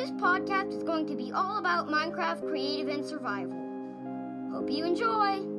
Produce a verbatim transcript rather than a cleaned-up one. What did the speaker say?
this podcast is going to be all about Minecraft creative and survival. Hope you enjoy!